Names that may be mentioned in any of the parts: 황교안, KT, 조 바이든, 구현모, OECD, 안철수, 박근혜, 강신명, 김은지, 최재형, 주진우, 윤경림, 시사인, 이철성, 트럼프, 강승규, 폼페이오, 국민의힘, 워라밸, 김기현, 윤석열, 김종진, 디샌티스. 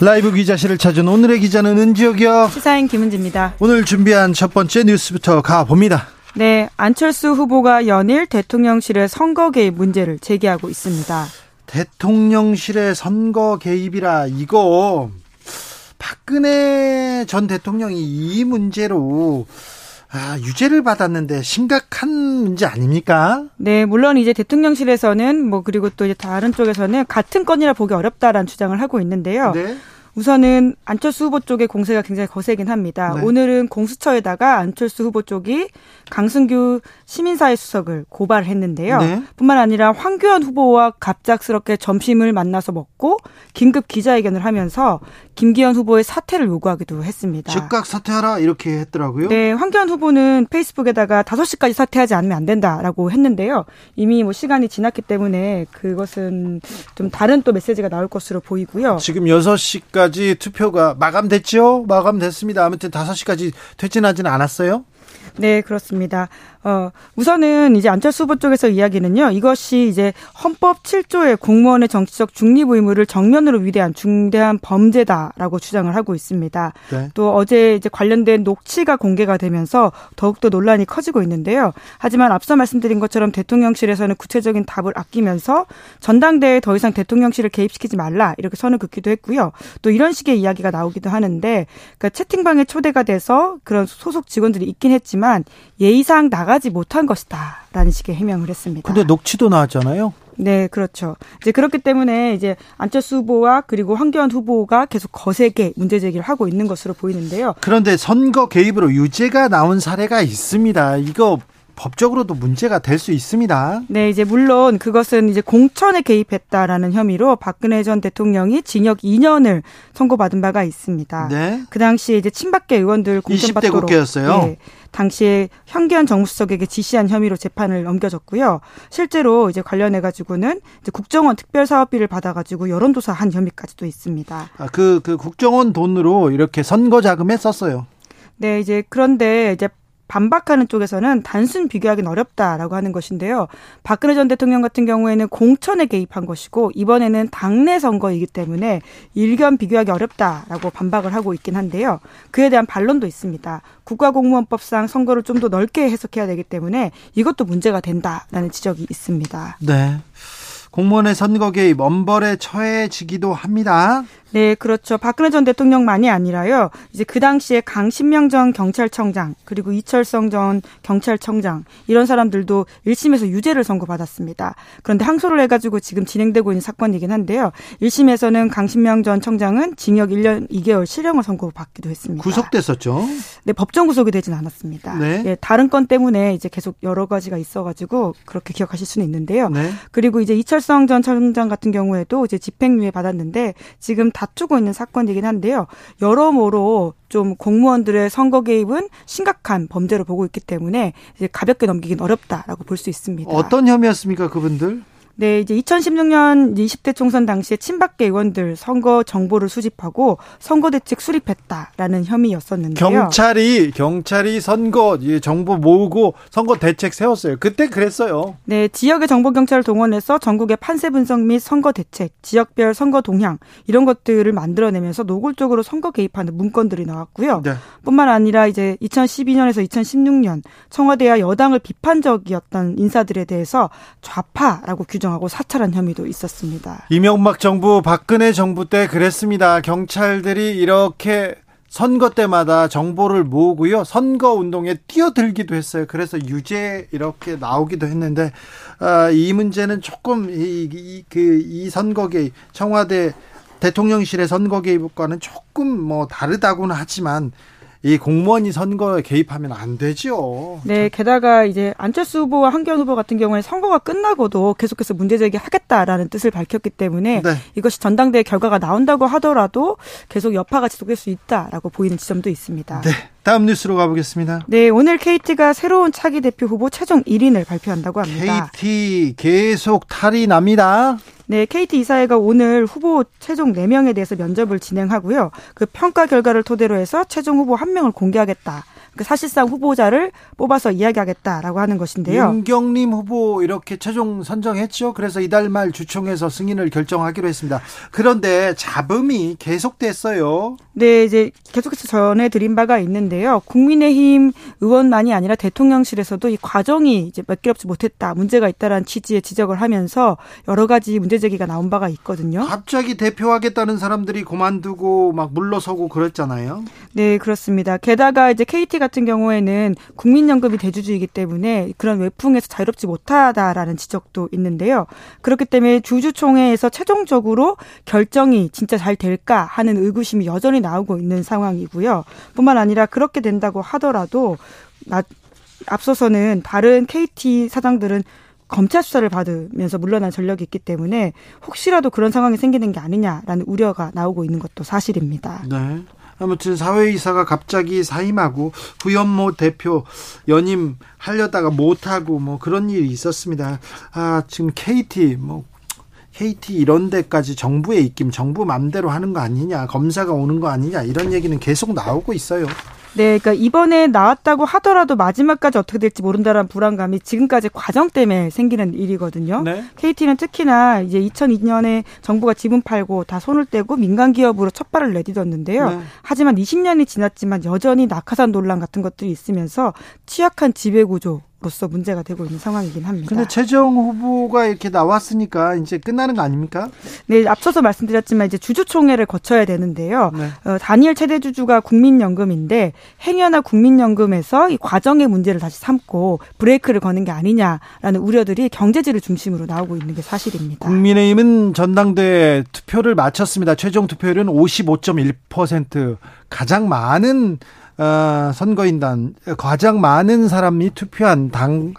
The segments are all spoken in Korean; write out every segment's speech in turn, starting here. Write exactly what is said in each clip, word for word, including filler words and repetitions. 라이브 기자실을 찾은 오늘의 기자는 은지혁이요. 시사인 김은지입니다. 오늘 준비한 첫 번째 뉴스부터 가봅니다. 네, 안철수 후보가 연일 대통령실의 선거 개입 문제를 제기하고 있습니다. 대통령실의 선거 개입이라, 이거 박근혜 전 대통령이 이 문제로 아, 유죄를 받았는데 심각한 문제 아닙니까? 네, 물론 이제 대통령실에서는 뭐 그리고 또 이제 다른 쪽에서는 같은 건이라 보기 어렵다라는 주장을 하고 있는데요. 네. 우선은 안철수 후보 쪽의 공세가 굉장히 거세긴 합니다. 네. 오늘은 공수처에다가 안철수 후보 쪽이 강승규 시민사회 수석을 고발을 했는데요. 네. 뿐만 아니라 황교안 후보와 갑작스럽게 점심을 만나서 먹고 긴급 기자회견을 하면서 김기현 후보의 사퇴를 요구하기도 했습니다. 즉각 사퇴하라 이렇게 했더라고요. 네, 황교안 후보는 페이스북에다가 다섯 시까지 사퇴하지 않으면 안 된다라고 했는데요. 이미 뭐 시간이 지났기 때문에 그것은 좀 다른 또 메시지가 나올 것으로 보이고요. 지금 여섯 시까지 투표가 마감됐죠? 마감됐습니다. 아무튼 다섯 시까지 퇴진하지는 않았어요? 네, 그렇습니다. 어, 우선은 이제 안철수 후보 쪽에서 이야기는요, 이것이 이제 헌법 칠 조의 공무원의 정치적 중립 의무를 정면으로 위대한 중대한 범죄다라고 주장을 하고 있습니다. 네. 또 어제 이제 관련된 녹취가 공개가 되면서 더욱더 논란이 커지고 있는데요. 하지만 앞서 말씀드린 것처럼 대통령실에서는 구체적인 답을 아끼면서 전당대회에 더 이상 대통령실을 개입시키지 말라 이렇게 선을 긋기도 했고요. 또 이런 식의 이야기가 나오기도 하는데, 그러니까 채팅방에 초대가 돼서 그런 소속 직원들이 있긴 했지만 예의상 나가지 못한 것이다라는 식의 해명을 했습니다. 근데 녹취도 나왔잖아요. 네, 그렇죠. 이제 그렇기 때문에 이제 안철수 후보와 그리고 황교안 후보가 계속 거세게 문제 제기를 하고 있는 것으로 보이는데요. 그런데 선거 개입으로 유죄가 나온 사례가 있습니다. 이거 법적으로도 문제가 될 수 있습니다. 네, 이제 물론 그것은 이제 공천에 개입했다라는 혐의로 박근혜 전 대통령이 징역 이 년을 선고받은 바가 있습니다. 네. 그 당시에 이제 친박계 의원들 공천받도록 이십 대 국회였어요. 네. 당시에 현기현 정무수석에게 지시한 혐의로 재판을 넘겨졌고요. 실제로 이제 관련해가지고는 이제 국정원 특별사업비를 받아가지고 여론조사 한 혐의까지도 있습니다. 아, 그, 그 국정원 돈으로 이렇게 선거 자금에 썼어요. 네, 이제 그런데 이제 반박하는 쪽에서는 단순 비교하기는 어렵다라고 하는 것인데요. 박근혜 전 대통령 같은 경우에는 공천에 개입한 것이고 이번에는 당내 선거이기 때문에 일견 비교하기 어렵다라고 반박을 하고 있긴 한데요. 그에 대한 반론도 있습니다. 국가공무원법상 선거를 좀 더 넓게 해석해야 되기 때문에 이것도 문제가 된다라는 지적이 있습니다. 네. 공무원의 선거 개입, 엄벌에 처해지기도 합니다. 네, 그렇죠. 박근혜 전 대통령만이 아니라요. 이제 그 당시에 강신명 전 경찰청장, 그리고 이철성 전 경찰청장, 이런 사람들도 일 심에서 유죄를 선고받았습니다. 그런데 항소를 해가지고 지금 진행되고 있는 사건이긴 한데요. 일 심에서는 강신명 전 청장은 징역 일 년 이 개월 실형을 선고받기도 했습니다. 구속됐었죠? 네, 법정 구속이 되진 않았습니다. 네. 네, 다른 건 때문에 이제 계속 여러 가지가 있어가지고 그렇게 기억하실 수는 있는데요. 네. 그리고 이제 이철성 전 청장 같은 경우에도 이제 집행유예 받았는데 지금 다 다투고 있는 사건이긴 한데요. 여러모로 좀 공무원들의 선거 개입은 심각한 범죄로 보고 있기 때문에 이제 가볍게 넘기긴 어렵다라고 볼 수 있습니다. 어떤 혐의였습니까, 그분들? 네, 이제 이천십육 년 이십 대 총선 당시에 친박계 의원들 선거 정보를 수집하고 선거 대책 수립했다라는 혐의였었는데요. 경찰이 경찰이 선거 정보 모으고 선거 대책 세웠어요. 그때 그랬어요. 네, 지역의 정보 경찰을 동원해서 전국의 판세 분석 및 선거 대책, 지역별 선거 동향 이런 것들을 만들어내면서 노골적으로 선거 개입하는 문건들이 나왔고요. 네. 뿐만 아니라 이제 이천십이 년에서 이천십육 년 청와대와 여당을 비판적이었던 인사들에 대해서 좌파라고 규정 하고 사찰한 혐의도 있었습니다. 이명박 정부, 박근혜 정부 때 그랬습니다. 경찰들이 이렇게 선거 때마다 정보를 모으고요, 선거 운동에 뛰어들기도 했어요. 그래서 유죄 이렇게 나오기도 했는데, 아, 이 문제는 조금 이, 이, 그, 이 선거 개입, 청와대 대통령실의 선거 개입과는 조금 뭐 다르다고는 하지만 이 공무원이 선거에 개입하면 안 되죠. 네, 게다가 이제 안철수 후보와 한기현 후보 같은 경우에 선거가 끝나고도 계속해서 문제 제기하겠다라는 뜻을 밝혔기 때문에 네. 이것이 전당대회 결과가 나온다고 하더라도 계속 여파가 지속될 수 있다라고 보이는 지점도 있습니다. 네, 다음 뉴스로 가보겠습니다. 네, 오늘 케이티가 새로운 차기 대표 후보 최종 일 인을 발표한다고 합니다. 케이티 계속 탈이 납니다. 네, 케이티 이사회가 오늘 후보 최종 네 명에 대해서 면접을 진행하고요. 그 평가 결과를 토대로 해서 최종 후보 한 명을 공개하겠다. 그러니까 사실상 후보자를 뽑아서 이야기하겠다라고 하는 것인데요. 윤경림 후보 이렇게 최종 선정했죠. 그래서 이달 말 주총에서 승인을 결정하기로 했습니다. 그런데 잡음이 계속됐어요. 네, 이제 계속해서 전해드린 바가 있는데요. 국민의힘 의원만이 아니라 대통령실에서도 이 과정이 이제 매끄럽지 못했다, 문제가 있다라는 취지의 지적을 하면서 여러 가지 문제 제기가 나온 바가 있거든요. 갑자기 대표하겠다는 사람들이 그만두고 막 물러서고 그랬잖아요. 네, 그렇습니다. 게다가 이제 케이티가 같은 경우에는 국민연금이 대주주이기 때문에 그런 외풍에서 자유롭지 못하다라는 지적도 있는데요. 그렇기 때문에 주주총회에서 최종적으로 결정이 진짜 잘 될까 하는 의구심이 여전히 나오고 있는 상황이고요. 뿐만 아니라 그렇게 된다고 하더라도 나, 앞서서는 다른 케이티 사장들은 검찰 수사를 받으면서 물러난 전력이 있기 때문에 혹시라도 그런 상황이 생기는 게 아니냐라는 우려가 나오고 있는 것도 사실입니다. 네. 아무튼 사회이사가 갑자기 사임하고 구현모 대표 연임하려다가 못하고 뭐 그런 일이 있었습니다. 아, 지금 케이티 뭐 케이티 이런 데까지 정부의 입김, 정부 맘대로 하는 거 아니냐, 검사가 오는 거 아니냐, 이런 얘기는 계속 나오고 있어요. 네, 그러니까 이번에 나왔다고 하더라도 마지막까지 어떻게 될지 모른다라는 불안감이 지금까지 과정 때문에 생기는 일이거든요. 네. 케이티는 특히나 이제 이천이 년에 정부가 지분 팔고 다 손을 떼고 민간 기업으로 첫발을 내딛었는데요. 네. 하지만 이십 년이 지났지만 여전히 낙하산 논란 같은 것들이 있으면서 취약한 지배 구조. 로서 문제가 되고 있는 상황이긴 합니다. 그런데 최재형 후보가 이렇게 나왔으니까 이제 끝나는 거 아닙니까? 네, 앞서서 말씀드렸지만 이제 주주총회를 거쳐야 되는데요. 네. 어, 단일 최대주주가 국민연금인데 행여나 국민연금에서 이 과정의 문제를 다시 삼고 브레이크를 거는 게 아니냐라는 우려들이 경제지를 중심으로 나오고 있는 게 사실입니다. 국민의힘은 전당대회 투표를 마쳤습니다. 최종 투표율은 오십오 점 일 퍼센트, 가장 많은 어, 선거인단 가장 많은 사람이 투표한 당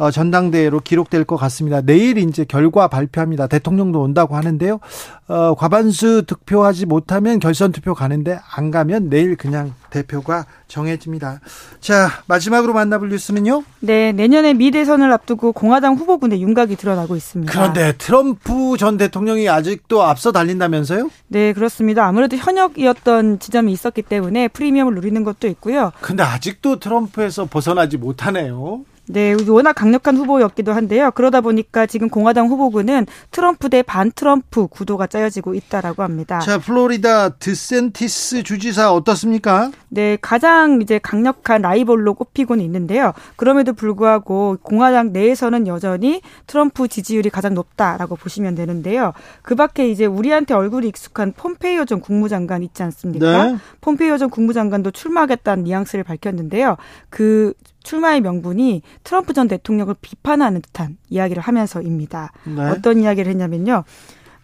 어, 전당대회로 기록될 것 같습니다. 내일 이제 결과 발표합니다. 대통령도 온다고 하는데요. 어, 과반수 득표하지 못하면 결선 투표 가는데 안 가면 내일 그냥 대표가 정해집니다. 자, 마지막으로 만나볼 뉴스는요. 네, 내년에 미 대선을 앞두고 공화당 후보군의 윤곽이 드러나고 있습니다. 그런데 트럼프 전 대통령이 아직도 앞서 달린다면서요? 네, 그렇습니다. 아무래도 현역이었던 지점이 있었기 때문에 프리미엄을 누리는 것도 있고요. 근데 아직도 트럼프에서 벗어나지 못하네요. 네, 워낙 강력한 후보였기도 한데요. 그러다 보니까 지금 공화당 후보군은 트럼프 대 반 트럼프 구도가 짜여지고 있다라고 합니다. 자, 플로리다 디샌티스 주지사 어떻습니까? 네, 가장 이제 강력한 라이벌로 꼽히고는 있는데요. 그럼에도 불구하고 공화당 내에서는 여전히 트럼프 지지율이 가장 높다라고 보시면 되는데요. 그 밖에 이제 우리한테 얼굴이 익숙한 폼페이오 전 국무장관 있지 않습니까? 네. 폼페이오 전 국무장관도 출마하겠다는 뉘앙스를 밝혔는데요. 그 출마의 명분이 트럼프 전 대통령을 비판하는 듯한 이야기를 하면서입니다. 네. 어떤 이야기를 했냐면요.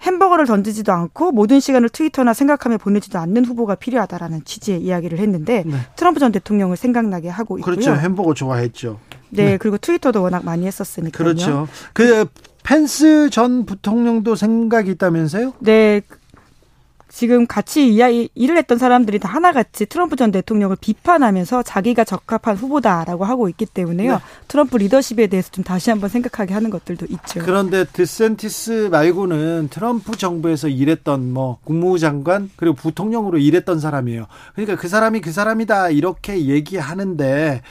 햄버거를 던지지도 않고 모든 시간을 트위터나 생각하며 보내지도 않는 후보가 필요하다라는 취지의 이야기를 했는데 네. 트럼프 전 대통령을 생각나게 하고 있고요. 그렇죠. 햄버거 좋아했죠. 네. 네. 그리고 트위터도 워낙 많이 했었으니까요. 그렇죠. 그 펜스 전 부통령도 생각이 있다면서요? 네. 지금 같이 이야기, 일을 했던 사람들이 다 하나같이 트럼프 전 대통령을 비판하면서 자기가 적합한 후보다라고 하고 있기 때문에요. 네. 트럼프 리더십에 대해서 좀 다시 한번 생각하게 하는 것들도 있죠. 그런데 디샌티스 말고는 트럼프 정부에서 일했던 뭐 국무장관 그리고 부통령으로 일했던 사람이에요. 그러니까 그 사람이 그 사람이다 이렇게 얘기하는데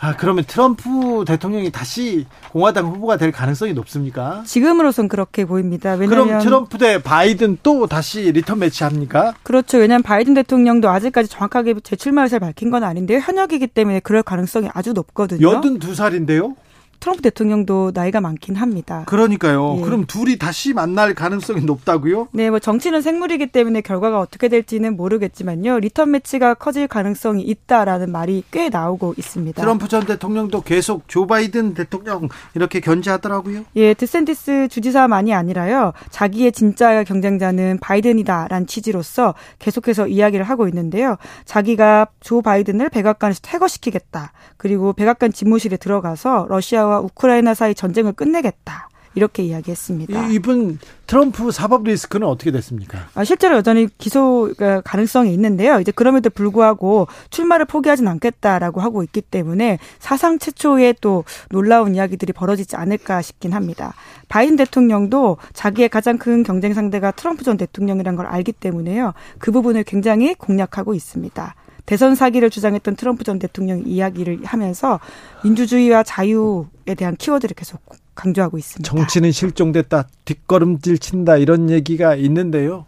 아, 그러면 트럼프 대통령이 다시 공화당 후보가 될 가능성이 높습니까? 지금으로선 그렇게 보입니다. 왜냐면 그럼 트럼프 대 바이든 또 다시 리턴 매치합니까? 그렇죠. 왜냐하면 바이든 대통령도 아직까지 정확하게 재출마 의사를 밝힌 건 아닌데요. 현역이기 때문에 그럴 가능성이 아주 높거든요. 여든두 살인데요? 트럼프 대통령도 나이가 많긴 합니다. 그러니까요. 예. 그럼 둘이 다시 만날 가능성이 높다고요? 네, 뭐 정치는 생물이기 때문에 결과가 어떻게 될지는 모르겠지만요. 리턴 매치가 커질 가능성이 있다라는 말이 꽤 나오고 있습니다. 트럼프 전 대통령도 계속 조 바이든 대통령 이렇게 견제하더라고요. 예, 디샌티스 주지사만이 아니라요. 자기의 진짜 경쟁자는 바이든이다라는 취지로서 계속해서 이야기를 하고 있는데요. 자기가 조 바이든을 백악관에서 퇴거시키겠다. 그리고 백악관 집무실에 들어가서 러시아 우크라이나 사이 전쟁을 끝내겠다 이렇게 이야기했습니다. 이분 트럼프 사법 리스크는 어떻게 됐습니까? 아, 실제로 여전히 기소 가능성이 있는데요. 이제 그럼에도 불구하고 출마를 포기하진 않겠다라고 하고 있기 때문에 사상 최초의 또 놀라운 이야기들이 벌어지지 않을까 싶긴 합니다. 바이든 대통령도 자기의 가장 큰 경쟁 상대가 트럼프 전 대통령이라는 걸 알기 때문에요. 그 부분을 굉장히 공략하고 있습니다. 대선 사기를 주장했던 트럼프 전 대통령 이야기를 하면서 민주주의와 자유에 대한 키워드를 계속 강조하고 있습니다. 정치는 실종됐다, 뒷걸음질 친다 이런 얘기가 있는데요.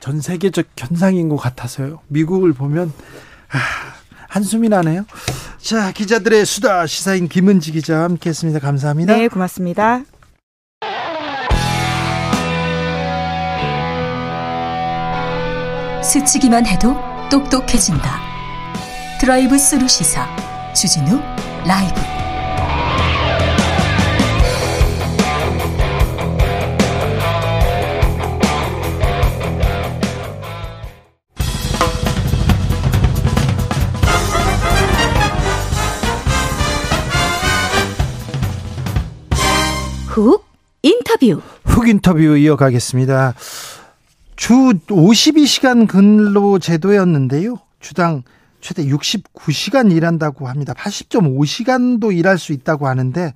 전 세계적 현상인 것 같아서요. 미국을 보면 아, 한숨이 나네요. 자, 기자들의 수다 시사인 김은지 기자와 함께했습니다. 감사합니다. 네, 고맙습니다. 스치기만 해도 똑똑해진다. 드라이브 스루 시사 주진우 라이브. 훅 인터뷰. 훅 인터뷰 이어가겠습니다. 주 오십이 시간 근로 제도였는데요. 주당 최대 육십구 시간 일한다고 합니다. 팔십 점 오 시간도 일할 수 있다고 하는데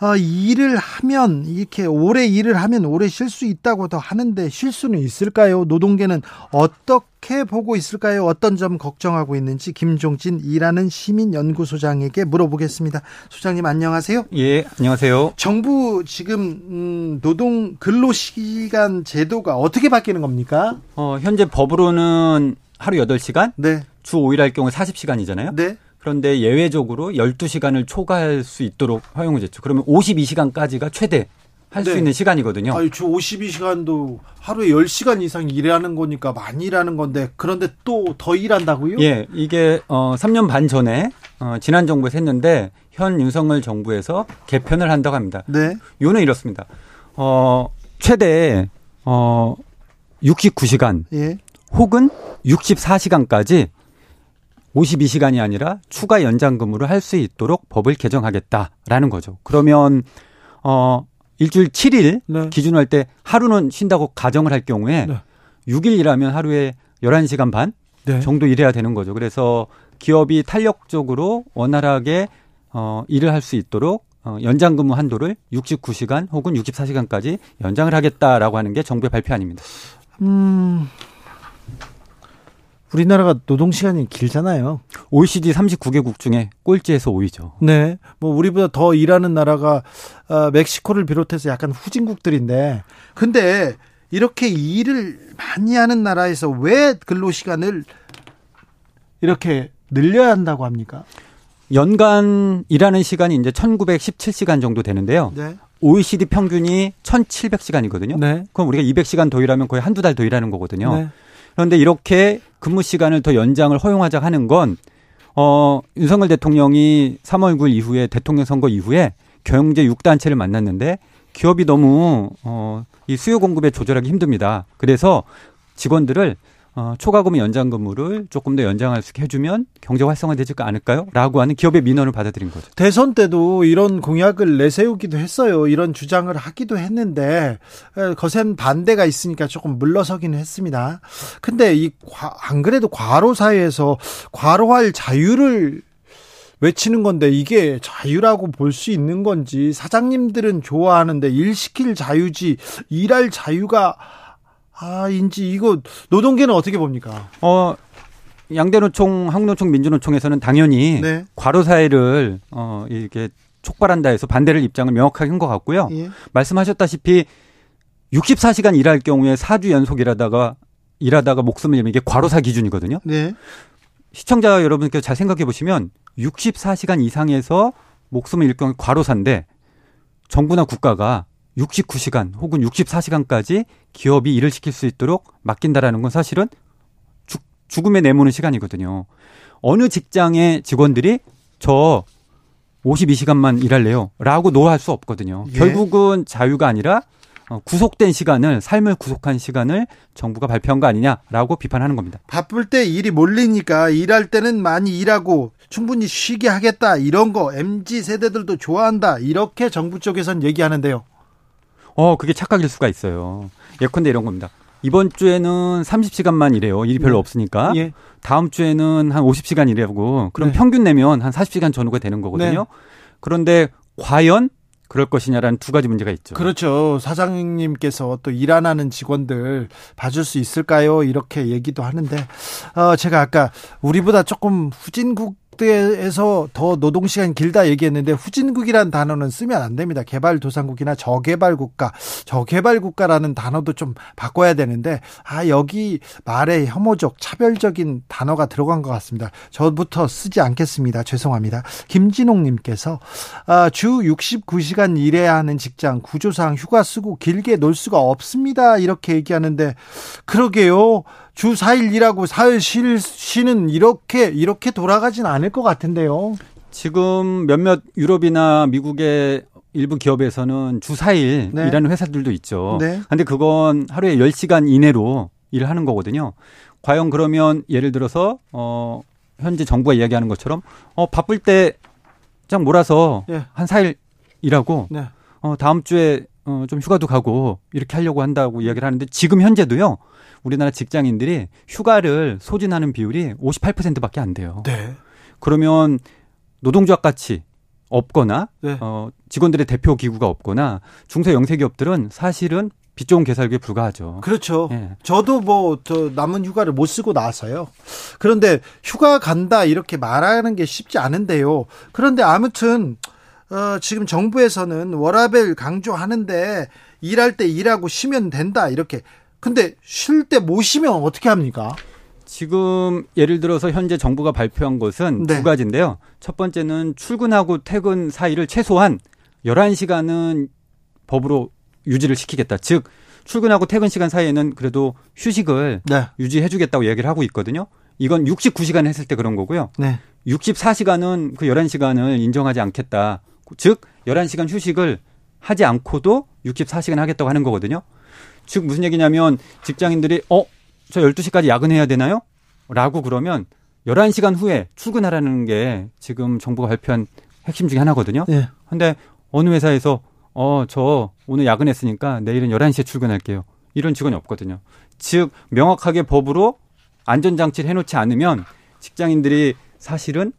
어, 일을 하면 이렇게 오래 일을 하면 오래 쉴 수 있다고도 하는데 쉴 수는 있을까요? 노동계는 어떻게 보고 있을까요? 어떤 점 걱정하고 있는지 김종진 일하는 시민연구소장에게 물어보겠습니다. 소장님 안녕하세요. 예, 안녕하세요. 정부 지금 음, 노동 근로시간 제도가 어떻게 바뀌는 겁니까? 어, 현재 법으로는 하루 여덟 시간? 네. 주 오 일 할 경우 사십 시간이잖아요. 네. 그런데 예외적으로 열두 시간을 초과할 수 있도록 허용을 했죠. 그러면 오십이 시간까지가 최대 할 수 네. 있는 시간이거든요. 아니, 주 오십이 시간도 하루에 열 시간 이상 일하는 거니까 많이 일하는 건데 그런데 또 더 일한다고요? 예, 이게 어, 삼 년 반 전에 어, 지난 정부에서 했는데 현 윤석열 정부에서 개편을 한다고 합니다. 네. 요는 이렇습니다. 어, 최대 어, 육십구 시간 예. 혹은 육십사 시간까지 오십이 시간이 아니라 추가 연장 근무를 할 수 있도록 법을 개정하겠다라는 거죠. 그러면 어, 일주일 칠 일 네. 기준으로 할 때 하루는 쉰다고 가정을 할 경우에 네. 육 일 일하면 하루에 열한 시간 반 네. 정도 일해야 되는 거죠. 그래서 기업이 탄력적으로 원활하게 어, 일을 할 수 있도록 어, 연장 근무 한도를 육십구 시간 혹은 육십사 시간까지 연장을 하겠다라고 하는 게 정부의 발표안입니다. 음... 우리나라가 노동시간이 길잖아요. 오이시디 삼십구 개국 중에 꼴찌에서 오 위죠. 네. 뭐, 우리보다 더 일하는 나라가, 어, 멕시코를 비롯해서 약간 후진국들인데. 근데, 이렇게 일을 많이 하는 나라에서 왜 근로시간을 이렇게 늘려야 한다고 합니까? 연간 일하는 시간이 이제 천구백십칠 시간 정도 되는데요. 네. 오이시디 평균이 천칠백 시간이거든요. 네. 그럼 우리가 이백 시간 더 일하면 거의 한두 달 더 일하는 거거든요. 네. 그런데 이렇게 근무 시간을 더 연장을 허용하자 하는 건 어, 윤석열 대통령이 삼월 구일 이후에 대통령 선거 이후에 경제 육 단체를 만났는데 기업이 너무 어, 이 수요 공급에 조절하기 힘듭니다. 그래서 직원들을 어, 초과근무 연장 근무를 조금 더 연장할 수 있게 해주면 경제 활성화되지 않을까요? 라고 하는 기업의 민원을 받아들인 거죠. 대선 때도 이런 공약을 내세우기도 했어요. 이런 주장을 하기도 했는데 거센 반대가 있으니까 조금 물러서기는 했습니다. 근데 이 과, 안 그래도 과로 사회에서 과로할 자유를 외치는 건데 이게 자유라고 볼 수 있는 건지 사장님들은 좋아하는데 일 시킬 자유지 일할 자유가 아, 인지, 이거, 노동계는 어떻게 봅니까? 어, 양대노총, 한국노총, 민주노총에서는 당연히 네. 과로사회를, 어, 이렇게 촉발한다 해서 반대를 입장을 명확하게 한 것 같고요. 예. 말씀하셨다시피 육십사 시간 일할 경우에 사 주 연속 일하다가, 일하다가 목숨을 잃으면 이게 과로사 기준이거든요. 네. 시청자 여러분께서 잘 생각해 보시면 육십사 시간 이상에서 목숨은 일종의 과로사인데 정부나 국가가 육십구 시간 혹은 육십사 시간까지 기업이 일을 시킬 수 있도록 맡긴다라는 건 사실은 죽, 죽음에 내모는 시간이거든요. 어느 직장의 직원들이 저 오십이 시간만 일할래요 라고 노할 수 없거든요. 예. 결국은 자유가 아니라 구속된 시간을, 삶을 구속한 시간을 정부가 발표한 거 아니냐라고 비판하는 겁니다. 바쁠 때 일이 몰리니까 일할 때는 많이 일하고 충분히 쉬게 하겠다, 이런 거 엠지 세대들도 좋아한다, 이렇게 정부 쪽에선 얘기하는데요. 어, 그게 착각일 수가 있어요. 예컨대 이런 겁니다. 이번 주에는 삼십 시간만 일해요. 일이 별로 네. 없으니까. 예. 다음 주에는 한 오십 시간 일하고, 그럼 네. 평균 내면 한 사십 시간 전후가 되는 거거든요. 네. 그런데 과연 그럴 것이냐라는 두 가지 문제가 있죠. 그렇죠. 사장님께서 또 일 안 하는 직원들 봐줄 수 있을까요? 이렇게 얘기도 하는데, 어, 제가 아까 우리보다 조금 후진국에서 더 노동시간 길다 얘기했는데, 후진국이라는 단어는 쓰면 안 됩니다. 개발도상국이나 저개발국가, 저개발국가라는 단어도 좀 바꿔야 되는데, 아, 여기 말에 혐오적, 차별적인 단어가 들어간 것 같습니다. 저부터 쓰지 않겠습니다. 죄송합니다. 김진홍님께서, 아, 주 육십구 시간 일해야 하는 직장 구조상 휴가 쓰고 길게 놀 수가 없습니다, 이렇게 얘기하는데, 그러게요. 주 사 일 일하고 사 일 쉴, 쉬는 이렇게 이렇게 돌아가진 않을 것 같은데요. 지금 몇몇 유럽이나 미국의 일부 기업에서는 주 사 일 네. 일하는 회사들도 있죠. 네. 근데 그건 하루에 열 시간 이내로 일하는 거거든요. 과연 그러면 예를 들어서 어, 현재 정부가 이야기하는 것처럼 어, 바쁠 때 쫙 몰아서 네. 한 사 일 일하고 네. 어, 다음 주에 어, 좀 휴가도 가고 이렇게 하려고 한다고 이야기를 하는데, 지금 현재도요 우리나라 직장인들이 휴가를 소진하는 비율이 오십팔 퍼센트밖에 안 돼요. 네. 그러면 노동조합 같이 없거나 네. 어, 직원들의 대표 기구가 없거나 중소 영세기업들은 사실은 빚 좋은 개살구에 불과하죠. 그렇죠. 네. 저도 뭐 저 남은 휴가를 못 쓰고 나서요. 그런데 휴가 간다 이렇게 말하는 게 쉽지 않은데요. 그런데 아무튼 어, 지금 정부에서는 워라밸 강조하는데 일할 때 일하고 쉬면 된다 이렇게. 근데 쉴 때 못 쉬면 어떻게 합니까? 지금 예를 들어서 현재 정부가 발표한 것은 네. 두 가지인데요. 첫 번째는 출근하고 퇴근 사이를 최소한 열한 시간은 법으로 유지를 시키겠다. 즉 출근하고 퇴근 시간 사이에는 그래도 휴식을 네. 유지해 주겠다고 얘기를 하고 있거든요. 이건 육십구 시간 했을 때 그런 거고요. 네. 육십사 시간은 그 열한 시간을 인정하지 않겠다. 즉 열한 시간 휴식을 하지 않고도 육십사 시간 하겠다고 하는 거거든요. 즉 무슨 얘기냐면 직장인들이 어? 저 열두 시까지 야근해야 되나요? 라고 그러면 열한 시간 후에 출근하라는 게 지금 정부가 발표한 핵심 중에 하나거든요. 그런데 네. 어느 회사에서 어, 저 오늘 야근했으니까 내일은 열한 시에 출근할게요, 이런 직원이 없거든요. 즉 명확하게 법으로 안전장치를 해놓지 않으면 직장인들이 사실은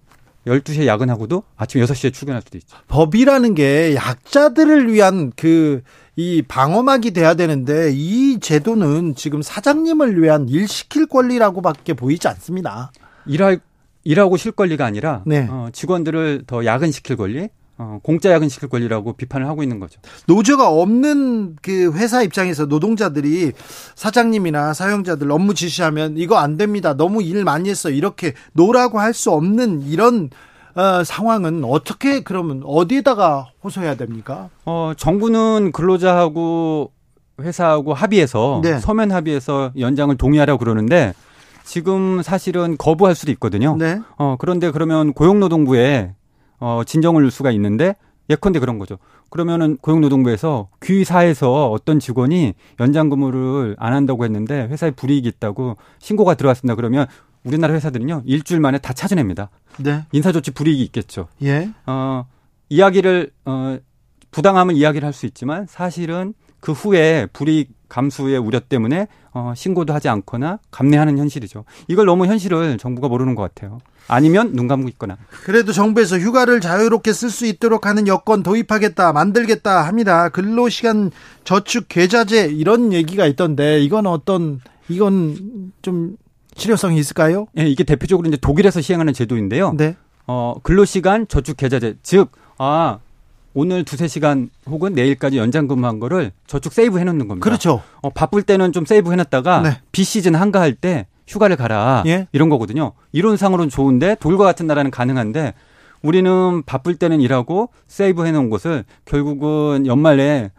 열두 시에 야근하고도 아침 여섯 시에 출근할 수도 있죠. 법이라는 게 약자들을 위한 그 이 방어막이 돼야 되는데, 이 제도는 지금 사장님을 위한 일 시킬 권리라고밖에 보이지 않습니다. 일할, 일하고 쉴 권리가 아니라 네. 어, 직원들을 더 야근시킬 권리, 어, 공짜 야근시킬 권리라고 비판을 하고 있는 거죠. 노조가 없는 그 회사 입장에서 노동자들이 사장님이나 사용자들 업무 지시하면 이거 안 됩니다, 너무 일 많이 했어, 이렇게 노라고 할 수 없는 이런 어, 상황은 어떻게, 그러면 어디에다가 호소해야 됩니까? 어, 정부는 근로자하고 회사하고 합의해서 네. 서면 합의해서 연장을 동의하라고 그러는데, 지금 사실은 거부할 수도 있거든요. 네. 어, 그런데 그러면 고용노동부에 어, 진정을 줄 수가 있는데, 예컨대 그런 거죠. 그러면은 고용노동부에서 귀사에서 어떤 직원이 연장 근무를 안 한다고 했는데 회사에 불이익이 있다고 신고가 들어왔습니다. 그러면 우리나라 회사들은요 일주일 만에 다 찾아냅니다. 네. 인사조치 불이익이 있겠죠. 예. 어, 이야기를 어, 부당함은 이야기를 할 수 있지만 사실은 그 후에 불이익 감수의 우려 때문에 어, 신고도 하지 않거나 감내하는 현실이죠. 이걸 너무 현실을 정부가 모르는 것 같아요. 아니면 눈 감고 있거나. 그래도 정부에서 휴가를 자유롭게 쓸 수 있도록 하는 여건 도입하겠다, 만들겠다 합니다. 근로시간 저축 계좌제 이런 얘기가 있던데, 이건 어떤, 이건 좀 실효성이 있을까요? 네, 이게 대표적으로 이제 독일에서 시행하는 제도인데요. 네. 어, 근로시간 저축 계좌제, 즉 아, 오늘 두세 시간 혹은 내일까지 연장 근무한 거를 저축 세이브 해놓는 겁니다. 그렇죠. 어, 바쁠 때는 좀 세이브 해놨다가 네. 비시즌 한가할 때 휴가를 가라, 예? 이런 거거든요. 이론상으로는 좋은데, 독일과 같은 나라는 가능한데 우리는 바쁠 때는 일하고 세이브 해놓은 것을 결국은 연말에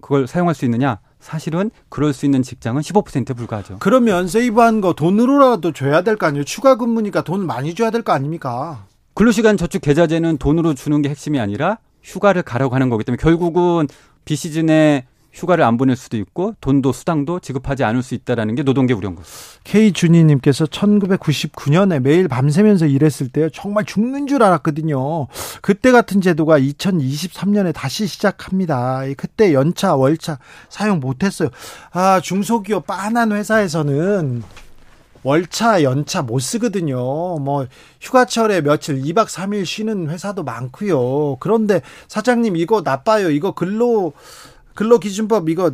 그걸 사용할 수 있느냐? 사실은 그럴 수 있는 직장은 십오 퍼센트에 불과하죠. 그러면 세이브한 거 돈으로라도 줘야 될 거 아니에요? 추가 근무니까 돈 많이 줘야 될 거 아닙니까? 근로시간 저축 계좌제는 돈으로 주는 게 핵심이 아니라 휴가를 가라고 하는 거기 때문에 결국은 비시즌에 휴가를 안 보낼 수도 있고 돈도 수당도 지급하지 않을 수 있다는 게 노동계 우려인 거죠. K준희님께서 천구백구십구 년에 매일 밤새면서 일했을 때요. 정말 죽는 줄 알았거든요. 그때 같은 제도가 이천이십삼 년에 다시 시작합니다. 그때 연차, 월차 사용 못했어요. 아, 중소기업 빤한 회사에서는 월차, 연차 못 쓰거든요. 뭐 휴가철에 며칠 이 박 삼 일 쉬는 회사도 많고요. 그런데 사장님 이거 나빠요. 이거 근로... 근로기준법 이거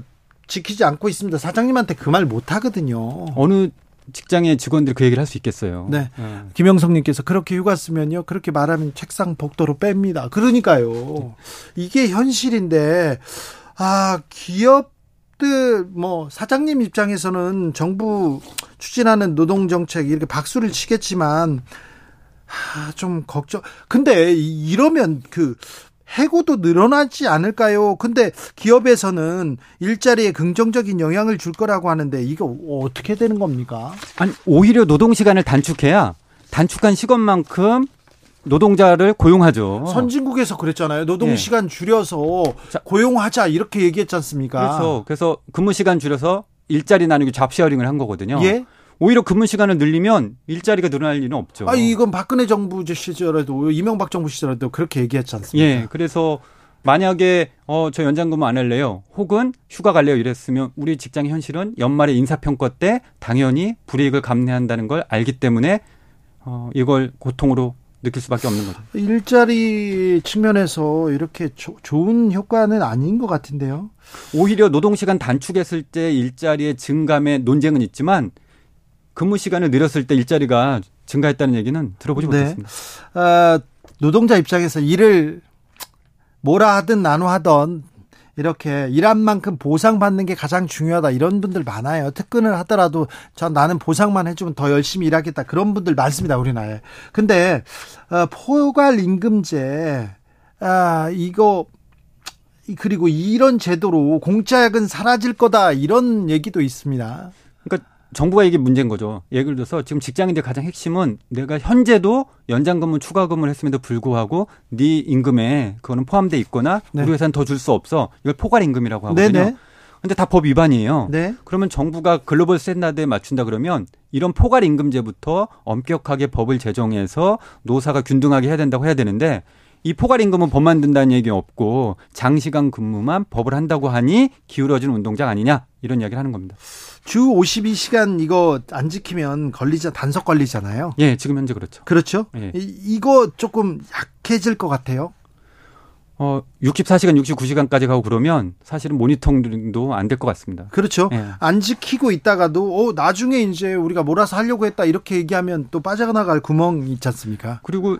지키지 않고 있습니다. 사장님한테 그 말 못하거든요. 어느 직장의 직원들 그 얘기를 할 수 있겠어요. 네. 네. 김영성님께서 그렇게 휴가 쓰면요. 그렇게 말하면 책상 복도로 뺍니다. 그러니까요. 이게 현실인데, 아, 기업들, 뭐, 사장님 입장에서는 정부 추진하는 노동정책 이렇게 박수를 치겠지만, 아, 좀 걱정. 근데 이러면 그, 해고도 늘어나지 않을까요? 근데 기업에서는 일자리에 긍정적인 영향을 줄 거라고 하는데 이거 어떻게 되는 겁니까? 아니, 오히려 노동시간을 단축해야 단축한 시간만큼 노동자를 고용하죠. 선진국에서 그랬잖아요. 노동시간 예. 줄여서 고용하자 이렇게 얘기했지 않습니까? 그래서, 그래서 근무시간 줄여서 일자리 나누기 잡쉐어링을 한 거거든요. 예? 오히려 근무 시간을 늘리면 일자리가 늘어날 일은 없죠. 아, 이건 박근혜 정부 시절에도 이명박 정부 시절에도 그렇게 얘기했지 않습니까? 예, 그래서 만약에 어, 저 연장근무 안 할래요. 혹은 휴가 갈래요. 이랬으면 우리 직장 현실은 연말에 인사평가 때 당연히 불이익을 감내한다는 걸 알기 때문에 어, 이걸 고통으로 느낄 수밖에 없는 거죠. 일자리 측면에서 이렇게 조, 좋은 효과는 아닌 것 같은데요. 오히려 노동시간 단축했을 때 일자리의 증감에 논쟁은 있지만 근무 시간을 늘렸을 때 일자리가 증가했다는 얘기는 들어보지 네. 못했습니다. 어, 노동자 입장에서 일을 뭐라 하든 나눠 하든 이렇게 일한 만큼 보상받는 게 가장 중요하다 이런 분들 많아요. 특근을 하더라도 전 나는 보상만 해주면 더 열심히 일하겠다 그런 분들 많습니다. 우리나라에. 근데 어, 포괄임금제 아, 이거 그리고 이런 제도로 공짜야근 사라질 거다 이런 얘기도 있습니다. 그러니까 정부가 이게 문제인 거죠. 예를 들어서 지금 직장인들 가장 핵심은 내가 현재도 연장근무 추가근무를 했음에도 불구하고 네 임금에 그거는 포함돼 있거나 네. 우리 회사는 더 줄 수 없어. 이걸 포괄임금이라고 하거든요. 그런데 다 법 위반이에요. 네. 그러면 정부가 글로벌 스탠다드에 맞춘다 그러면 이런 포괄임금제부터 엄격하게 법을 제정해서 노사가 균등하게 해야 된다고 해야 되는데 이 포괄임금은 법 만든다는 얘기 없고 장시간 근무만 법을 한다고 하니 기울어진 운동장 아니냐 이런 이야기를 하는 겁니다. 주 오십이 시간 이거 안 지키면 걸리자 단속 걸리잖아요. 예, 지금 현재 그렇죠. 그렇죠. 예. 이, 이거 조금 약해질 것 같아요. 어, 육십사 시간, 육십구 시간까지 가고 그러면 사실은 모니터링도 안 될 것 같습니다. 그렇죠. 예. 안 지키고 있다가도 어, 나중에 이제 우리가 몰아서 하려고 했다 이렇게 얘기하면 또 빠져나갈 구멍이 있지 않습니까? 그리고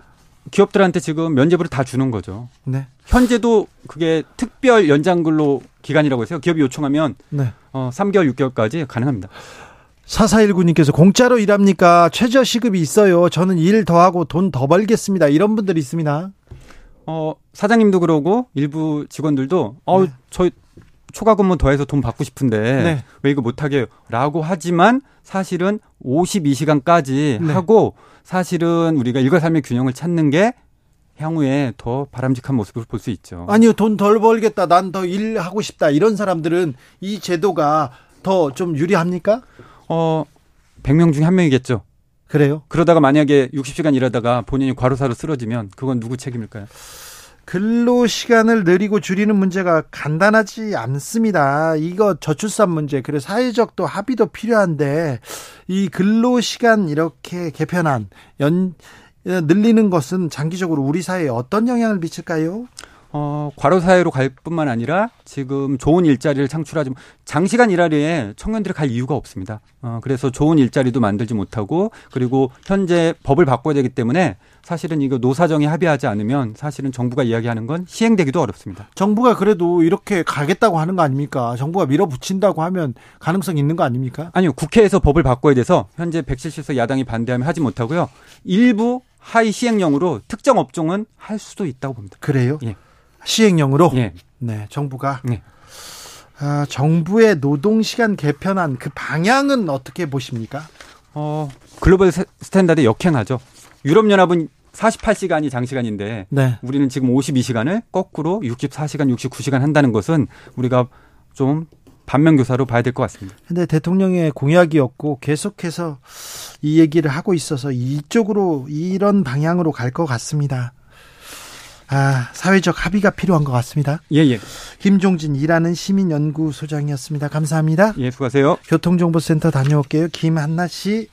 기업들한테 지금 면제부를 다 주는 거죠. 네. 현재도 그게 특별 연장근로 기간이라고 해서 기업이 요청하면 네. 어, 삼 개월, 육 개월까지 가능합니다. 사사일구 님께서 공짜로 일합니까? 최저시급이 있어요. 저는 일 더 하고 돈 더 벌겠습니다. 이런 분들이 있습니다. 어, 사장님도 그러고 일부 직원들도 어, 네. 저희 초과 근무 더해서 돈 받고 싶은데 네. 왜 이거 못하게 라고 하지만 사실은 오십이 시간까지 네. 하고 사실은 우리가 일과 삶의 균형을 찾는 게 향후에 더 바람직한 모습을 볼 수 있죠. 아니요. 돈 덜 벌겠다. 난 더 일하고 싶다. 이런 사람들은 이 제도가 더 좀 유리합니까? 어, 백 명 중에 한 명이겠죠. 그래요? 그러다가 만약에 육십 시간 일하다가 본인이 과로사로 쓰러지면 그건 누구 책임일까요? 근로시간을 늘리고 줄이는 문제가 간단하지 않습니다. 이거 저출산 문제 그래서 사회적 또 합의도 필요한데 이 근로시간 이렇게 개편한 연, 늘리는 것은 장기적으로 우리 사회에 어떤 영향을 미칠까요? 어, 과로사회로 갈 뿐만 아니라 지금 좋은 일자리를 창출하지 장시간 일하리에 청년들이 갈 이유가 없습니다. 어, 그래서 좋은 일자리도 만들지 못하고 그리고 현재 법을 바꿔야 되기 때문에 사실은 이거 노사정이 합의하지 않으면 사실은 정부가 이야기하는 건 시행되기도 어렵습니다. 정부가 그래도 이렇게 가겠다고 하는 거 아닙니까? 정부가 밀어붙인다고 하면 가능성이 있는 거 아닙니까? 아니요. 국회에서 법을 바꿔야 돼서 현재 백칠십 석 야당이 반대하면 하지 못하고요. 일부 하위 시행령으로 특정 업종은 할 수도 있다고 봅니다. 그래요? 예. 시행령으로? 예. 네, 정부가. 예. 아, 정부의 노동시간 개편안 그 방향은 어떻게 보십니까? 어, 글로벌 스탠다드 역행하죠. 유럽연합은 사십팔 시간이 장시간인데 네. 우리는 지금 오십이 시간을 거꾸로 육십사 시간, 육십구 시간 한다는 것은 우리가 좀 반면교사로 봐야 될 것 같습니다. 그런데 대통령의 공약이었고 계속해서 이 얘기를 하고 있어서 이쪽으로 이런 방향으로 갈 것 같습니다. 아, 사회적 합의가 필요한 것 같습니다. 예예. 김종진 일하는 시민연구소장이었습니다. 감사합니다. 예, 수고하세요. 교통정보센터 다녀올게요. 김한나 씨.